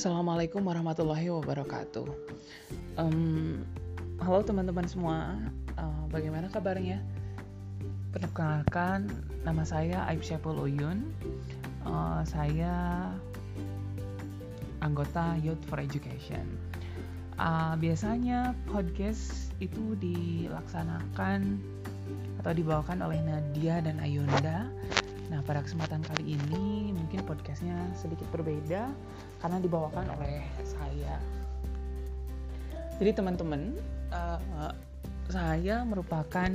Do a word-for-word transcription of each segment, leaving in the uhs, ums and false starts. Assalamualaikum warahmatullahi wabarakatuh. um, Halo teman-teman semua, uh, bagaimana kabarnya? Perkenalkan, nama saya Aip Syaiful Uyun. uh, Saya anggota Youth for Education. uh, Biasanya podcast itu dilaksanakan atau dibawakan oleh Nadia dan Ayunda. Nah, pada kesempatan kali ini mungkin podcastnya sedikit berbeda karena dibawakan oleh saya. Jadi teman-teman, uh, saya merupakan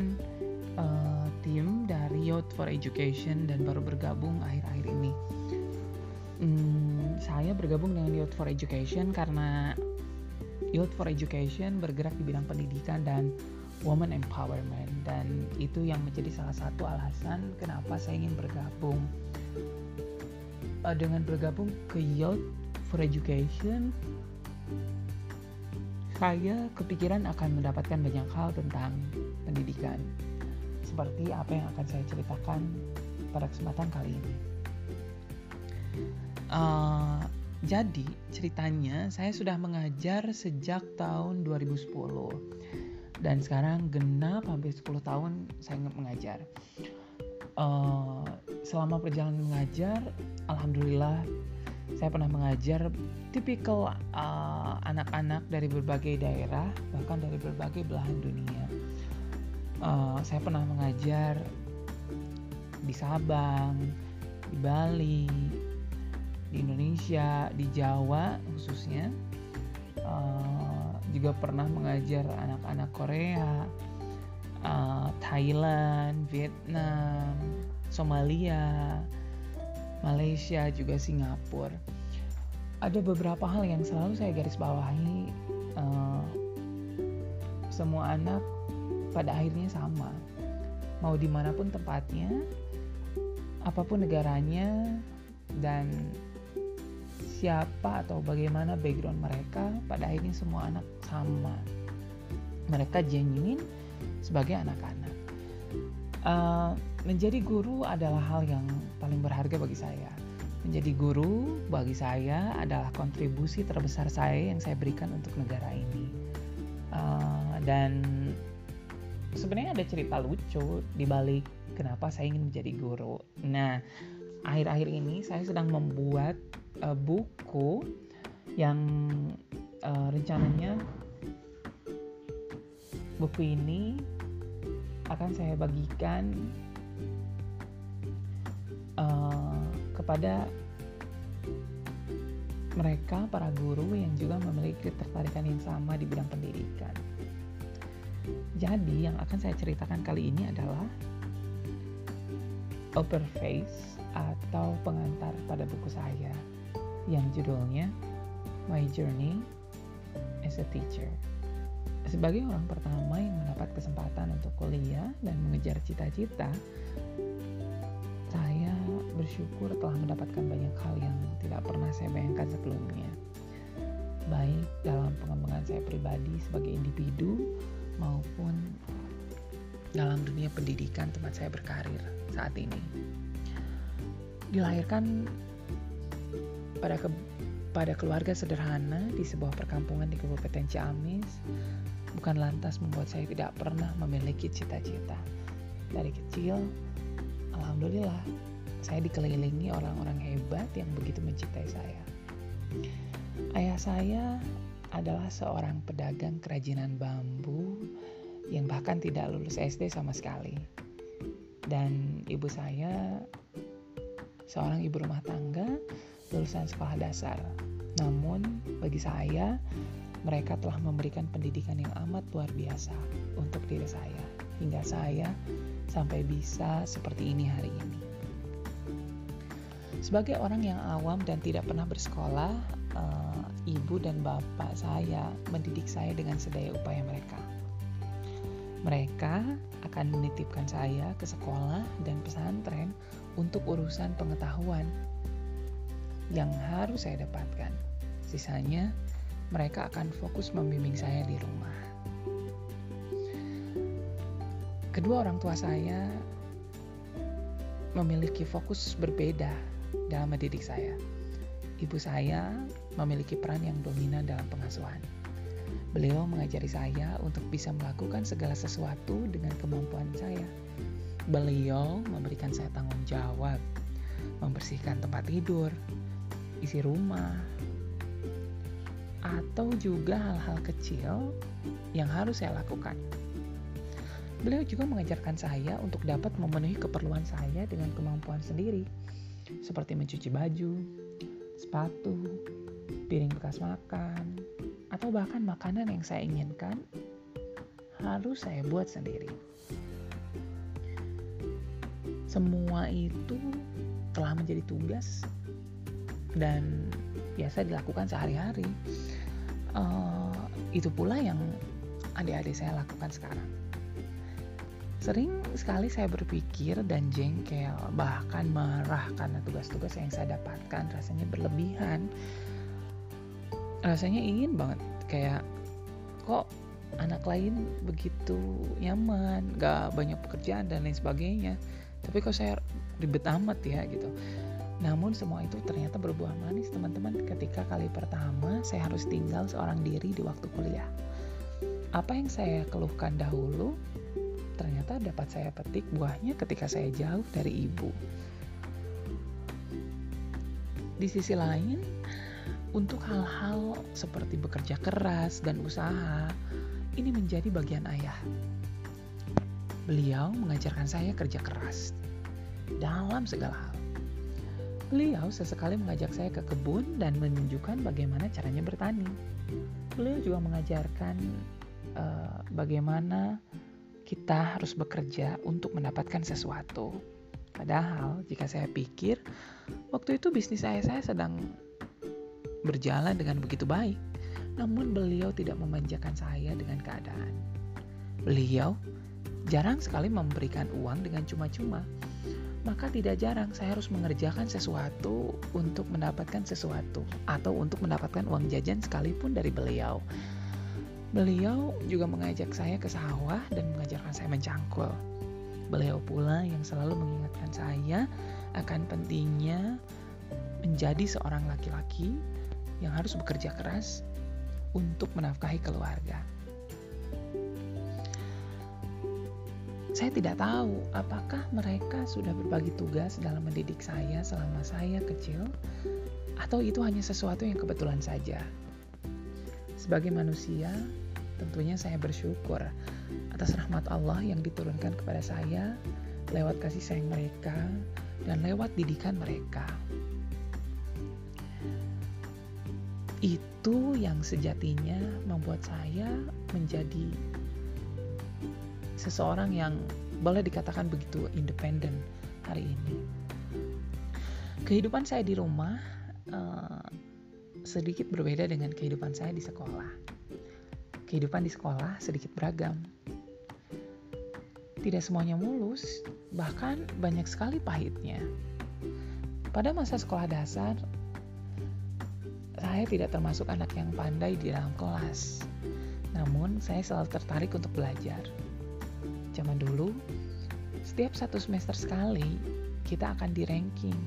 uh, tim dari Youth for Education dan baru bergabung akhir-akhir ini. Hmm, saya bergabung dengan Youth for Education karena Youth for Education bergerak di bidang pendidikan dan women empowerment, dan itu yang menjadi salah satu alasan kenapa saya ingin bergabung. Dengan bergabung ke Youth for Education, saya kepikiran akan mendapatkan banyak hal tentang pendidikan, seperti apa yang akan saya ceritakan pada kesempatan kali ini. Uh, jadi ceritanya, saya sudah mengajar sejak tahun dua ribu sepuluh. Dan sekarang genap hampir sepuluh tahun saya mengajar. Uh, selama perjalanan mengajar, alhamdulillah saya pernah mengajar tipikal uh, anak-anak dari berbagai daerah, bahkan dari berbagai belahan dunia. Uh, saya pernah mengajar di Sabang, di Bali, di Indonesia, di Jawa khususnya. Uh, juga pernah mengajar anak-anak Korea, uh, Thailand, Vietnam, Somalia, Malaysia, juga Singapura. Ada beberapa hal yang selalu saya garis bawahi, uh, semua anak pada akhirnya sama, mau dimanapun tempatnya, apapun negaranya, dan siapa atau bagaimana background mereka, pada akhirnya semua anak sama. Mereka genuine sebagai anak-anak. Uh, menjadi guru adalah hal yang paling berharga bagi saya. Menjadi guru bagi saya adalah kontribusi terbesar saya yang saya berikan untuk negara ini. Uh, dan sebenarnya ada cerita lucu di balik kenapa saya ingin menjadi guru. Nah, akhir-akhir ini saya sedang membuat Uh, buku yang uh, rencananya buku ini akan saya bagikan uh, kepada mereka para guru yang juga memiliki ketertarikan yang sama di bidang pendidikan. Jadi yang akan saya ceritakan kali ini adalah Overface atau pengantar pada buku saya yang judulnya My Journey as a Teacher. Sebagai orang pertama yang mendapat kesempatan untuk kuliah dan mengejar cita-cita, saya bersyukur telah mendapatkan banyak hal yang tidak pernah saya bayangkan sebelumnya, baik dalam pengembangan saya pribadi sebagai individu maupun dalam dunia pendidikan tempat saya berkarir saat ini. Dilahirkan Pada, ke, pada keluarga sederhana di sebuah perkampungan di Kabupaten Ciamis, bukan lantas membuat saya tidak pernah memiliki cita-cita. Dari kecil, alhamdulillah, saya dikelilingi orang-orang hebat yang begitu mencintai saya. Ayah saya adalah seorang pedagang kerajinan bambu yang bahkan tidak lulus S D sama sekali. Dan ibu saya seorang ibu rumah tangga lulusan sekolah dasar. Namun bagi saya, mereka telah memberikan pendidikan yang amat luar biasa untuk diri saya, hingga saya sampai bisa seperti ini hari ini. Sebagai orang yang awam dan tidak pernah bersekolah, uh, ibu dan bapak saya mendidik saya dengan sedaya upaya mereka. Mereka akan menitipkan saya ke sekolah dan pesantren untuk urusan pengetahuan yang harus saya dapatkan. Sisanya, mereka akan fokus membimbing saya di rumah. Kedua orang tua saya memiliki fokus berbeda dalam mendidik saya. Ibu saya memiliki peran yang dominan dalam pengasuhan. Beliau mengajari saya untuk bisa melakukan segala sesuatu dengan kemampuan saya. Beliau memberikan saya tanggung jawab, membersihkan tempat tidur, isi rumah, atau juga hal-hal kecil yang harus saya lakukan. Beliau juga mengajarkan saya untuk dapat memenuhi keperluan saya dengan kemampuan sendiri, seperti mencuci baju, sepatu, piring bekas makan, atau bahkan makanan yang saya inginkan harus saya buat sendiri. Semua itu telah menjadi tugas dan biasa dilakukan sehari-hari. Uh, itu pula yang adik-adik saya lakukan sekarang. Sering sekali saya berpikir dan jengkel, bahkan marah karena tugas-tugas yang saya dapatkan rasanya berlebihan. Rasanya ingin banget, kayak kok anak lain begitu nyaman, gak banyak pekerjaan dan lain sebagainya, tapi kok saya ribet amat ya gitu. Namun semua itu ternyata berbuah manis teman-teman, ketika kali pertama saya harus tinggal seorang diri di waktu kuliah. Apa yang saya keluhkan dahulu ternyata dapat saya petik buahnya ketika saya jauh dari ibu. Di sisi lain, untuk hal-hal seperti bekerja keras dan usaha, ini menjadi bagian ayah. Beliau mengajarkan saya kerja keras dalam segala hal. Beliau sesekali mengajak saya ke kebun dan menunjukkan bagaimana caranya bertani. Beliau juga mengajarkan uh, bagaimana kita harus bekerja untuk mendapatkan sesuatu. Padahal jika saya pikir, waktu itu bisnis ayah saya sedang berjalan dengan begitu baik. Namun beliau tidak memanjakan saya dengan keadaan. Beliau jarang sekali memberikan uang dengan cuma-cuma. Maka tidak jarang saya harus mengerjakan sesuatu untuk mendapatkan sesuatu, atau untuk mendapatkan uang jajan sekalipun dari beliau. Beliau juga mengajak saya ke sawah dan mengajarkan saya mencangkul. Beliau pula yang selalu mengingatkan saya akan pentingnya menjadi seorang laki-laki yang harus bekerja keras untuk menafkahi keluarga. Saya tidak tahu apakah mereka sudah berbagi tugas dalam mendidik saya selama saya kecil, atau itu hanya sesuatu yang kebetulan saja. Sebagai manusia, tentunya saya bersyukur atas rahmat Allah yang diturunkan kepada saya lewat kasih sayang mereka dan lewat didikan mereka. Itu yang sejatinya membuat saya menjadi seseorang yang boleh dikatakan begitu independen hari ini. Kehidupan saya di rumah uh, sedikit berbeda dengan kehidupan saya di sekolah. Kehidupan di sekolah sedikit beragam. Tidak semuanya mulus, bahkan banyak sekali pahitnya. Pada masa sekolah dasar, saya tidak termasuk anak yang pandai di dalam kelas. Namun, saya selalu tertarik untuk belajar. Zaman dulu, setiap satu semester sekali, kita akan di-ranking.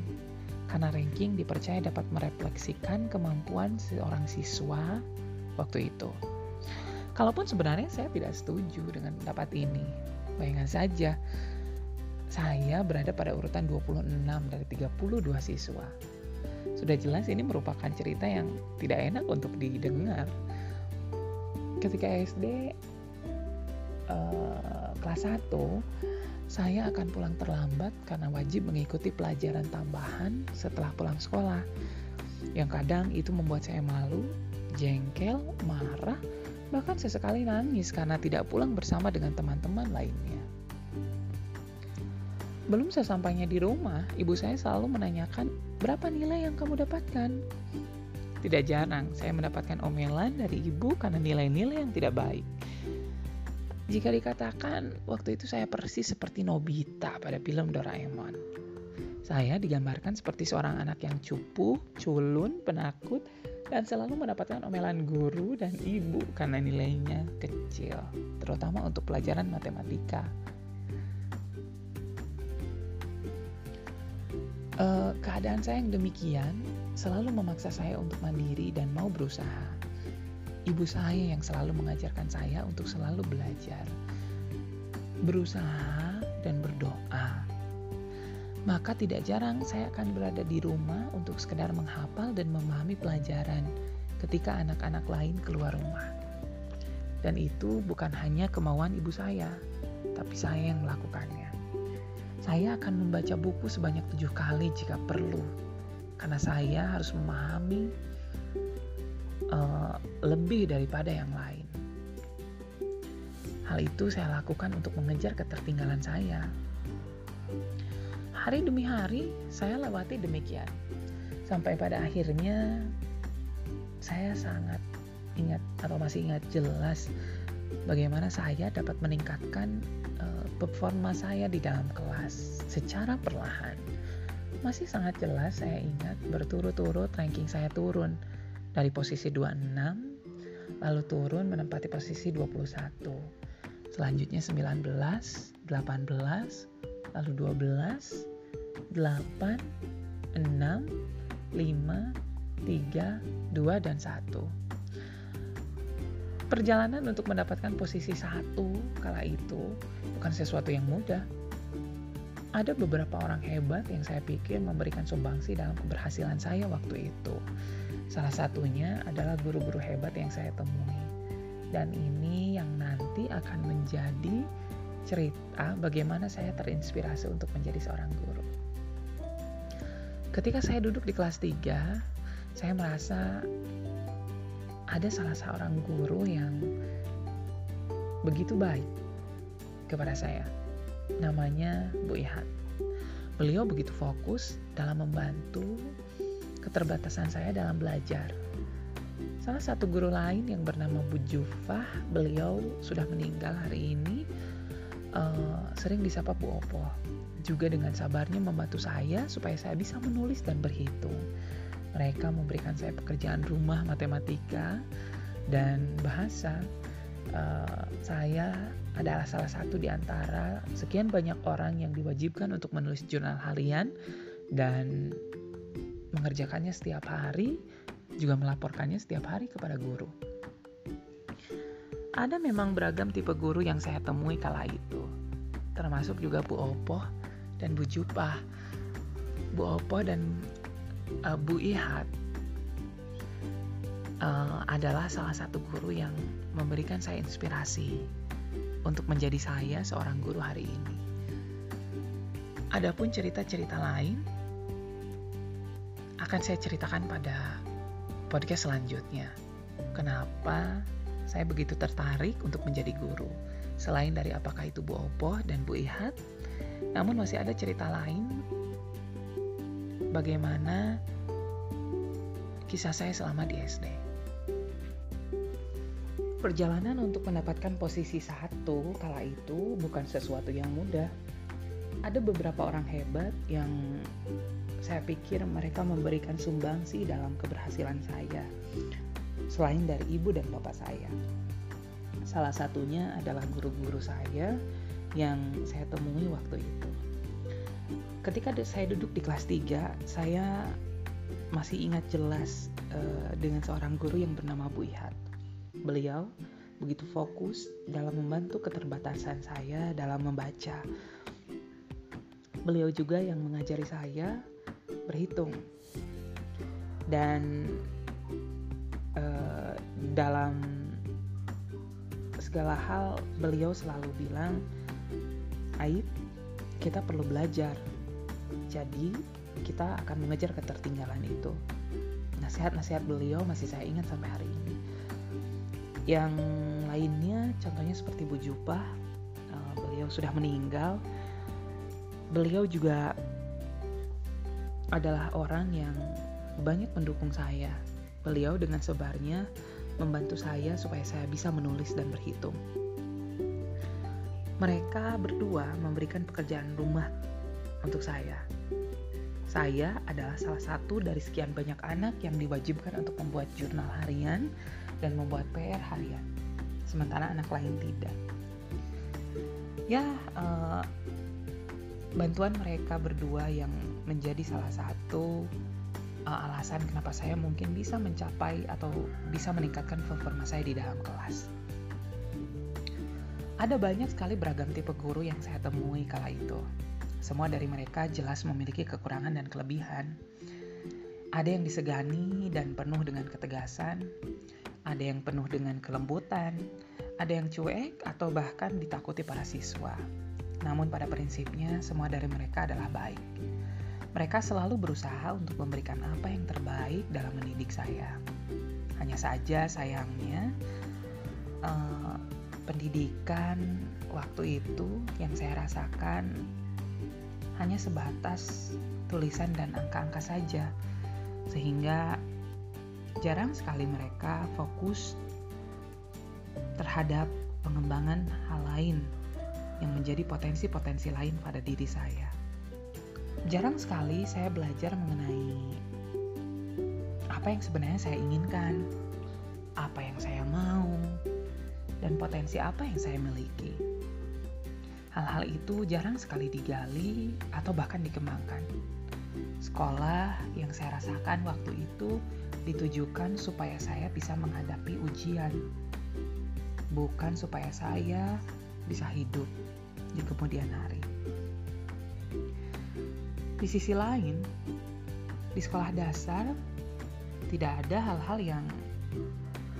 Karena ranking dipercaya dapat merefleksikan kemampuan seorang siswa waktu itu. Kalaupun sebenarnya saya tidak setuju dengan pendapat ini. Bayangkan saja, saya berada pada urutan dua puluh enam dari tiga puluh dua siswa. Sudah jelas ini merupakan cerita yang tidak enak untuk didengar. Ketika S D eh, kelas satu, saya akan pulang terlambat karena wajib mengikuti pelajaran tambahan setelah pulang sekolah. Yang kadang itu membuat saya malu, jengkel, marah, bahkan sesekali nangis karena tidak pulang bersama dengan teman-teman lainnya. Belum sesampainya di rumah, ibu saya selalu menanyakan, "Berapa nilai yang kamu dapatkan?" Tidak jarang saya mendapatkan omelan dari ibu karena nilai-nilai yang tidak baik. Jika dikatakan, waktu itu saya persis seperti Nobita pada film Doraemon. Saya digambarkan seperti seorang anak yang cupu, culun, penakut, dan selalu mendapatkan omelan guru dan ibu karena nilainya kecil, terutama untuk pelajaran matematika. E, keadaan saya yang demikian selalu memaksa saya untuk mandiri dan mau berusaha. Ibu saya yang selalu mengajarkan saya untuk selalu belajar, berusaha, dan berdoa. Maka tidak jarang saya akan berada di rumah untuk sekedar menghafal dan memahami pelajaran ketika anak-anak lain keluar rumah. Dan itu bukan hanya kemauan ibu saya, tapi saya yang melakukannya. Saya akan membaca buku sebanyak tujuh kali jika perlu, karena saya harus memahami Uh, lebih daripada yang lain. Hal itu saya lakukan untuk mengejar ketertinggalan saya. Hari demi hari saya lewati demikian, sampai pada akhirnya saya sangat ingat atau masih ingat jelas bagaimana saya dapat meningkatkan uh, performa saya di dalam kelas secara perlahan. Masih sangat jelas saya ingat berturut-turut ranking saya turun dari posisi dua puluh enam, lalu turun menempati posisi dua puluh satu, selanjutnya sembilan belas, delapan belas, lalu dua belas, delapan, enam, lima, tiga, dua, dan satu. Perjalanan untuk mendapatkan posisi satu kala itu bukan sesuatu yang mudah. Ada beberapa orang hebat yang saya pikir memberikan sumbangsi dalam keberhasilan saya waktu itu. Salah satunya adalah guru-guru hebat yang saya temui. Dan ini yang nanti akan menjadi cerita bagaimana saya terinspirasi untuk menjadi seorang guru. Ketika saya duduk di kelas tiga, saya merasa ada salah seorang guru yang begitu baik kepada saya. Namanya Bu Ihan. Beliau begitu fokus dalam membantu keterbatasan saya dalam belajar. Salah satu guru lain yang bernama Bu Jupah, beliau sudah meninggal hari ini, uh, sering disapa Bu Opoh, juga dengan sabarnya membantu saya supaya saya bisa menulis dan berhitung. Mereka memberikan saya pekerjaan rumah matematika dan bahasa. Uh, saya adalah salah satu di antara sekian banyak orang yang diwajibkan untuk menulis jurnal harian dan mengerjakannya setiap hari, juga melaporkannya setiap hari kepada guru. Ada memang beragam tipe guru yang saya temui kala itu, termasuk juga Bu Opoh dan Bu Jupah, Bu Opoh dan uh, Bu Ihan. Uh, adalah salah satu guru yang memberikan saya inspirasi untuk menjadi saya seorang guru hari ini. Adapun cerita-cerita lain akan saya ceritakan pada podcast selanjutnya. Kenapa saya begitu tertarik untuk menjadi guru? Selain dari apakah itu Bu Opoh dan Bu Ihan, namun masih ada cerita lain bagaimana kisah saya selama di S D. Perjalanan untuk mendapatkan posisi satu kala itu bukan sesuatu yang mudah. Ada beberapa orang hebat yang saya pikir mereka memberikan sumbangsi dalam keberhasilan saya, selain dari ibu dan bapak saya. Salah satunya adalah guru-guru saya yang saya temui waktu itu. Ketika saya duduk di kelas tiga, saya masih ingat jelas uh, dengan seorang guru yang bernama Bu Ihan. Beliau begitu fokus dalam membantu keterbatasan saya dalam membaca. Beliau juga yang mengajari saya berhitung. Dan eh, dalam segala hal beliau selalu bilang, Aip, kita perlu belajar. Jadi kita akan mengejar ketertinggalan itu. Nasihat-nasihat beliau masih saya ingat sampai hari ini. Yang lainnya, contohnya seperti Bu Jupah, uh, beliau sudah meninggal. Beliau juga adalah orang yang banyak mendukung saya. Beliau dengan sabarnya membantu saya supaya saya bisa menulis dan berhitung. Mereka berdua memberikan pekerjaan rumah untuk saya. Saya adalah salah satu dari sekian banyak anak yang diwajibkan untuk membuat jurnal harian dan membuat P R harian, sementara anak lain tidak. Ya, eh, bantuan mereka berdua yang menjadi salah satu uh, alasan kenapa saya mungkin bisa mencapai atau bisa meningkatkan performa saya di dalam kelas. Ada banyak sekali beragam tipe guru yang saya temui kala itu. Semua dari mereka jelas memiliki kekurangan dan kelebihan. Ada yang disegani dan penuh dengan ketegasan, ada yang penuh dengan kelembutan, ada yang cuek atau bahkan ditakuti para siswa. Namun pada prinsipnya semua dari mereka adalah baik. Mereka selalu berusaha untuk memberikan apa yang terbaik dalam mendidik saya. Hanya saja sayangnya, uh, pendidikan waktu itu yang saya rasakan hanya sebatas tulisan dan angka-angka saja, sehingga jarang sekali mereka fokus terhadap pengembangan hal lain yang menjadi potensi-potensi lain pada diri saya. Jarang sekali saya belajar mengenai apa yang sebenarnya saya inginkan, apa yang saya mau, dan potensi apa yang saya miliki. Hal-hal itu jarang sekali digali atau bahkan dikembangkan. Sekolah yang saya rasakan waktu itu ditujukan supaya saya bisa menghadapi ujian, bukan supaya saya bisa hidup di kemudian hari. Di sisi lain, di sekolah dasar tidak ada hal-hal yang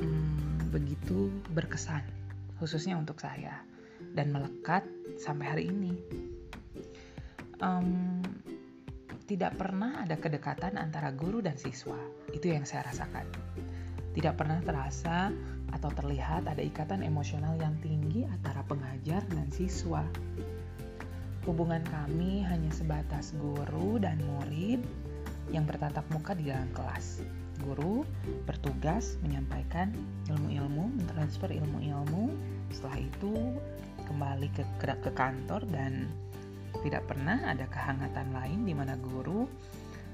hmm, begitu berkesan, khususnya untuk saya, dan melekat sampai hari ini. Um, tidak pernah ada kedekatan antara guru dan siswa, itu yang saya rasakan. Tidak pernah terasa atau terlihat ada ikatan emosional yang tinggi antara pengajar dan siswa. Hubungan kami hanya sebatas guru dan murid yang bertatap muka di dalam kelas. Guru bertugas menyampaikan ilmu-ilmu, mentransfer ilmu-ilmu, setelah itu kembali ke, ke kantor, dan tidak pernah ada kehangatan lain di mana guru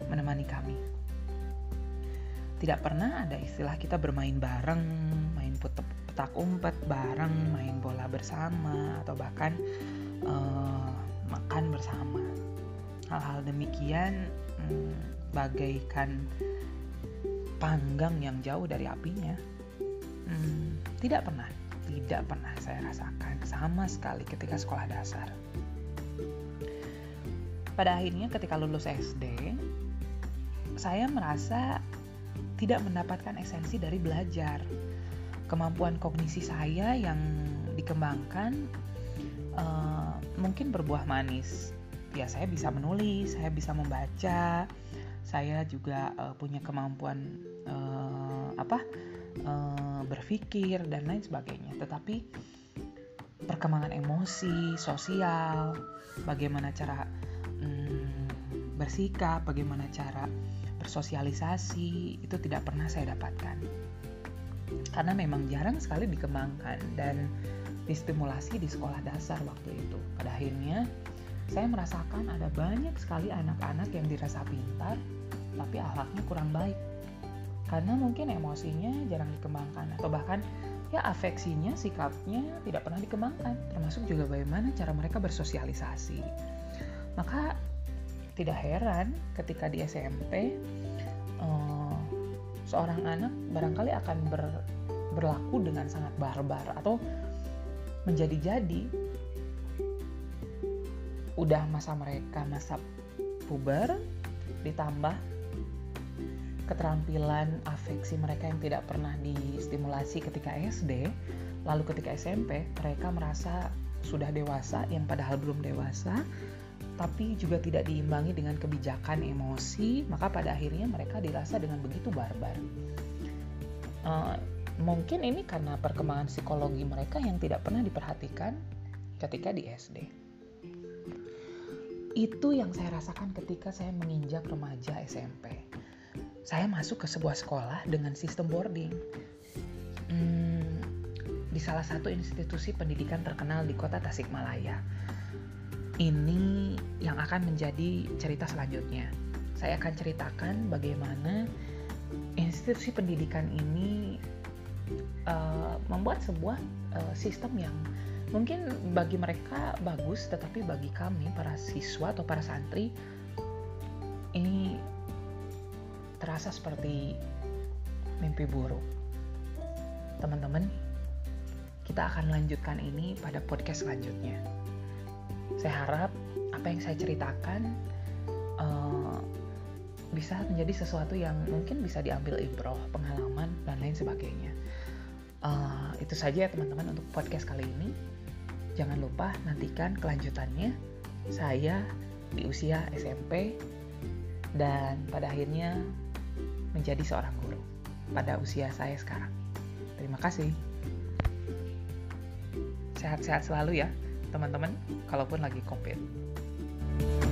menemani kami. Tidak pernah ada istilah kita bermain bareng, main petak umpet bareng, main bola bersama, atau bahkan uh, makan bersama. Hal-hal demikian hmm, bagaikan panggang yang jauh dari apinya. Hmm, tidak pernah, tidak pernah saya rasakan sama sekali ketika sekolah dasar. Pada akhirnya ketika lulus S D, saya merasa tidak mendapatkan esensi dari belajar. Kemampuan kognisi saya yang dikembangkan uh, mungkin berbuah manis. Ya, saya bisa menulis, saya bisa membaca, saya juga uh, punya kemampuan uh, apa uh, berpikir dan lain sebagainya. Tetapi perkembangan emosi, sosial, bagaimana cara um, bersikap, bagaimana cara bersosialisasi, itu tidak pernah saya dapatkan. Karena memang jarang sekali dikembangkan dan distimulasi di sekolah dasar waktu itu. Pada akhirnya saya merasakan ada banyak sekali anak-anak yang dirasa pintar, tapi akhlaknya kurang baik. Karena mungkin emosinya jarang dikembangkan, atau bahkan ya afeksinya, sikapnya tidak pernah dikembangkan. Termasuk juga bagaimana cara mereka bersosialisasi. Maka tidak heran ketika di S M P, uh, seorang anak barangkali akan ber, berlaku dengan sangat barbar atau menjadi-jadi. Udah masa mereka masa puber, ditambah keterampilan afeksi mereka yang tidak pernah distimulasi ketika S D, lalu ketika S M P mereka merasa sudah dewasa yang padahal belum dewasa, tapi juga tidak diimbangi dengan kebijakan emosi, maka pada akhirnya mereka dirasa dengan begitu barbar. Uh, mungkin ini karena perkembangan psikologi mereka yang tidak pernah diperhatikan ketika di S D. Itu yang saya rasakan ketika saya menginjak remaja S M P. Saya masuk ke sebuah sekolah dengan sistem boarding. Hmm, di salah satu institusi pendidikan terkenal di kota Tasikmalaya. Ini yang akan menjadi cerita selanjutnya. Saya akan ceritakan bagaimana institusi pendidikan ini uh, membuat sebuah uh, sistem yang mungkin bagi mereka bagus, tetapi bagi kami, para siswa atau para santri, ini terasa seperti mimpi buruk. Teman-teman, kita akan lanjutkan ini pada podcast selanjutnya. Saya harap apa yang saya ceritakan uh, bisa menjadi sesuatu yang mungkin bisa diambil ibroh, pengalaman, dan lain sebagainya. Uh, itu saja ya teman-teman untuk podcast kali ini. Jangan lupa nantikan kelanjutannya. Saya di usia S M P dan pada akhirnya menjadi seorang guru pada usia saya sekarang. Terima kasih. Sehat-sehat selalu ya teman-teman, kalaupun lagi COVID.